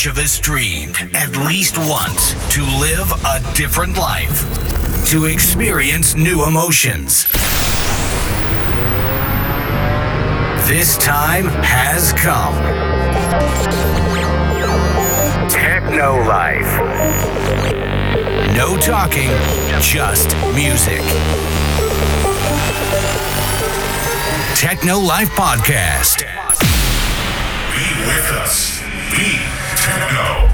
each of us dreamed at least once to live a different life, to experience new emotions. This time has come. Techno Life. No talking, just music. Techno Life Podcast. Be with us. Be Techno.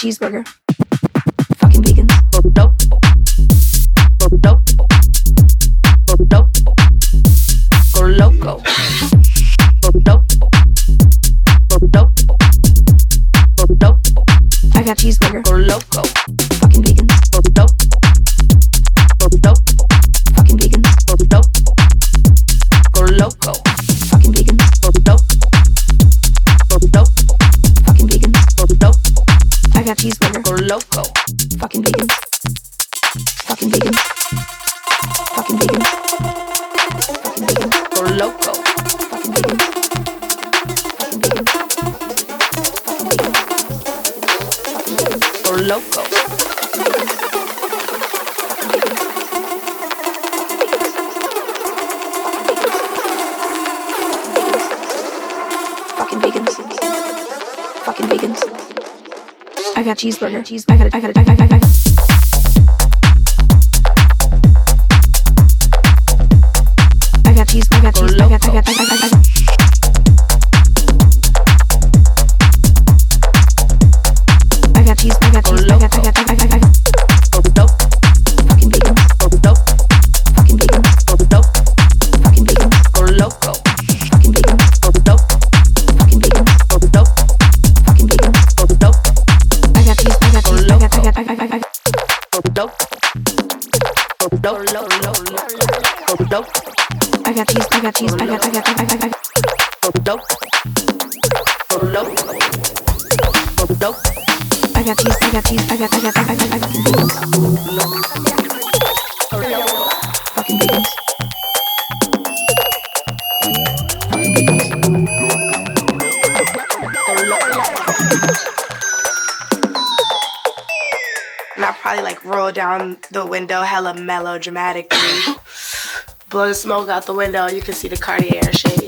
Cheeseburger. Fucking vegan. Go loco. I got cheeseburger, go loco. Fucking vegans, go dope. Go dope. Fucking vegans, go dope. Go loco. Fucking vegans, go dope. Go dope. Fucking vegans, go dope. I got cheeseburger, go loco. Fucking vegans. Fucking vegans. Fucking vegans. Fucking vegans, go loco. Fucking vegans. Loco. Fucking vegans. Fucking vegans. I got cheeseburger. Cheese. I got it. I got it. I got it. I got cheese. I got cheese. I got. Down the window hella melodramatically. Blow the smoke out the window, you can see the Cartier shade.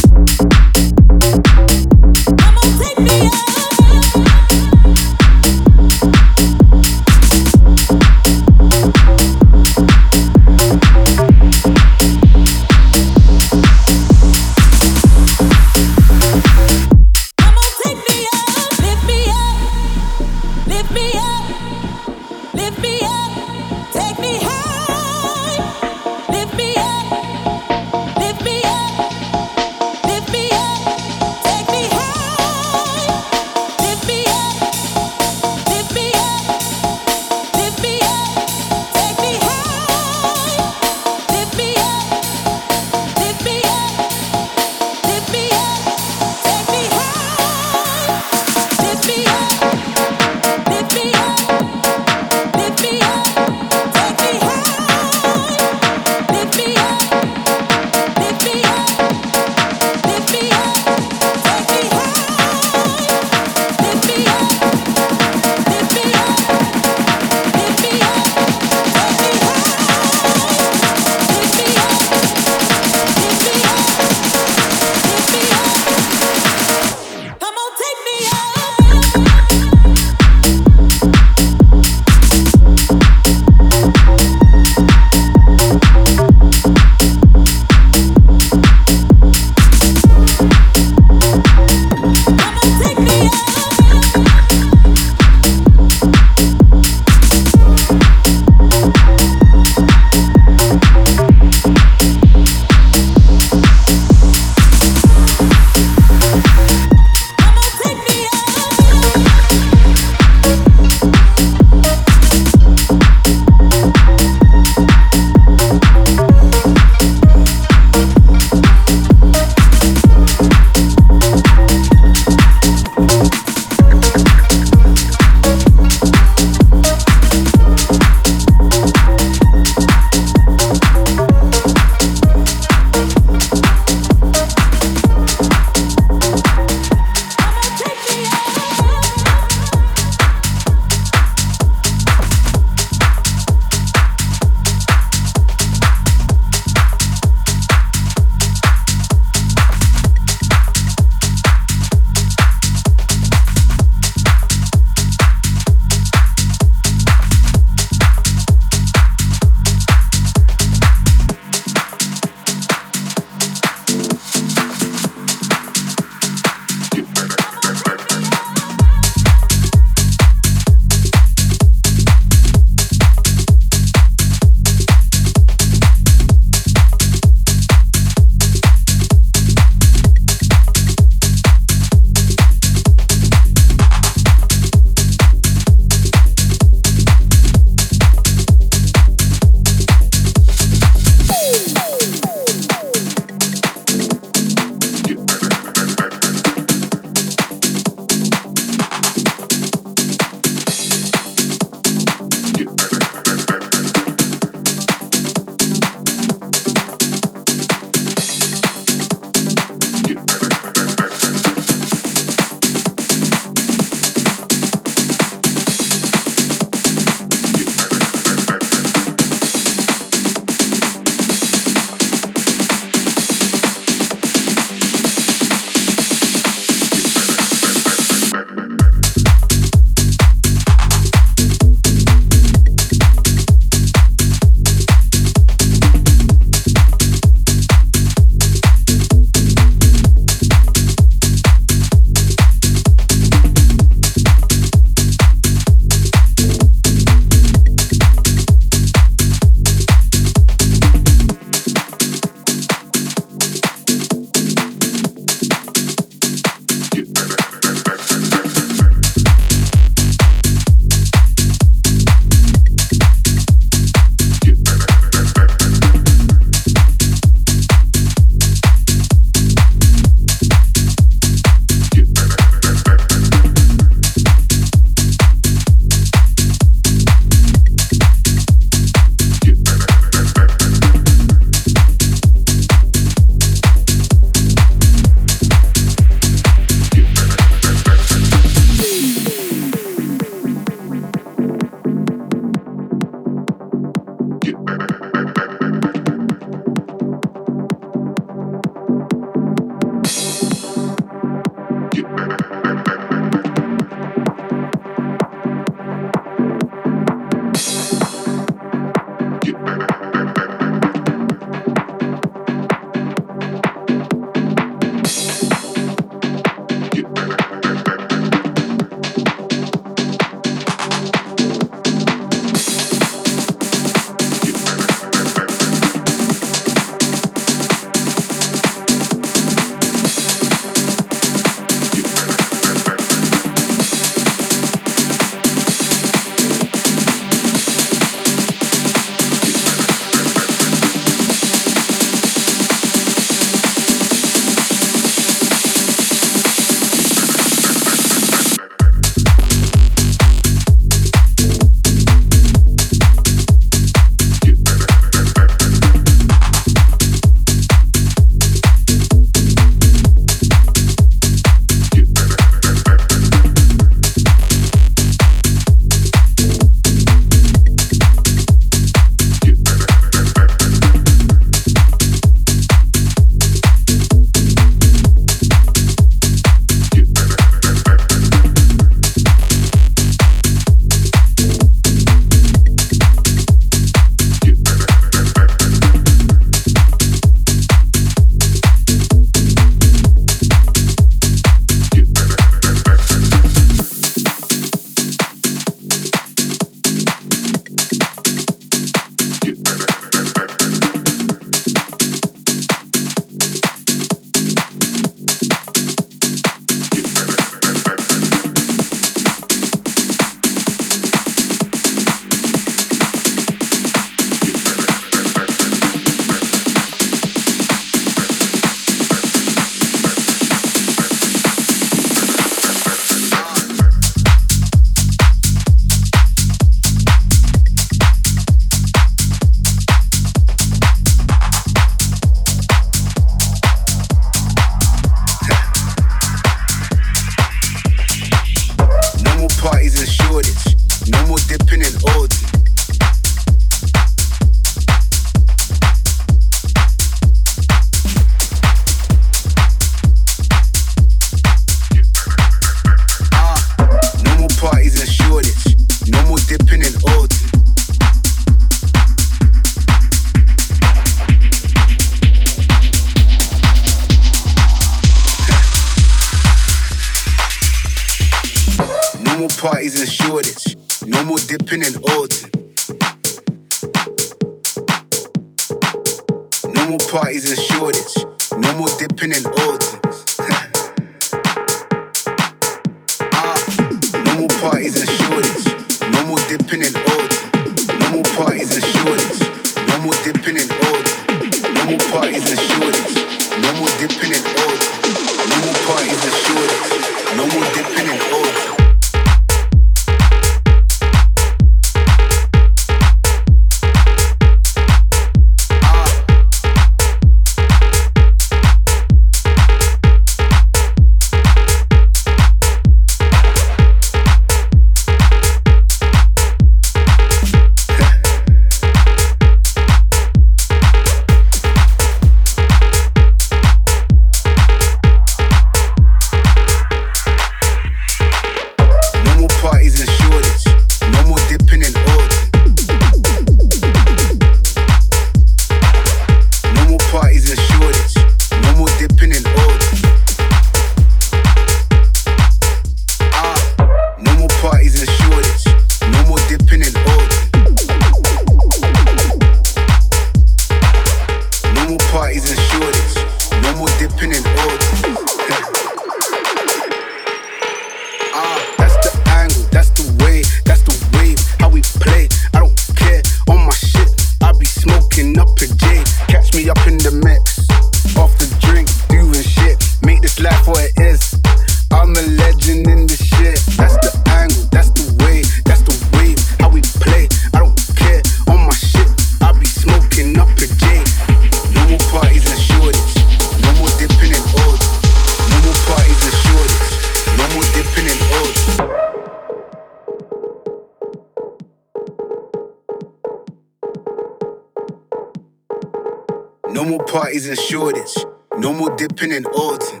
No more parties in Shoreditch. No more dipping in Alton.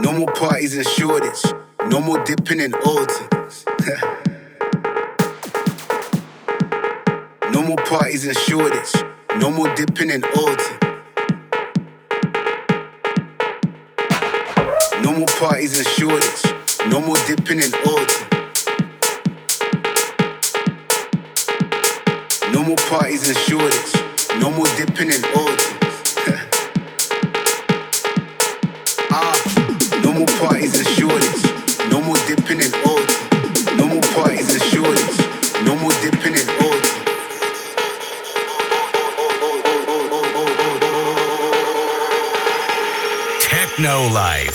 No more parties in Shoreditch. No more dipping in Alton. No more parties in Shoreditch. No more dipping in Alton. No more parties in Shoreditch. No more dipping in Alton. No more parties in Shoreditch. No more dipping in Alton. No more parties in Shoreditch. No more dipping in Alton. No more parties in Shoreditch. No more dipping in Alton. Techno Life.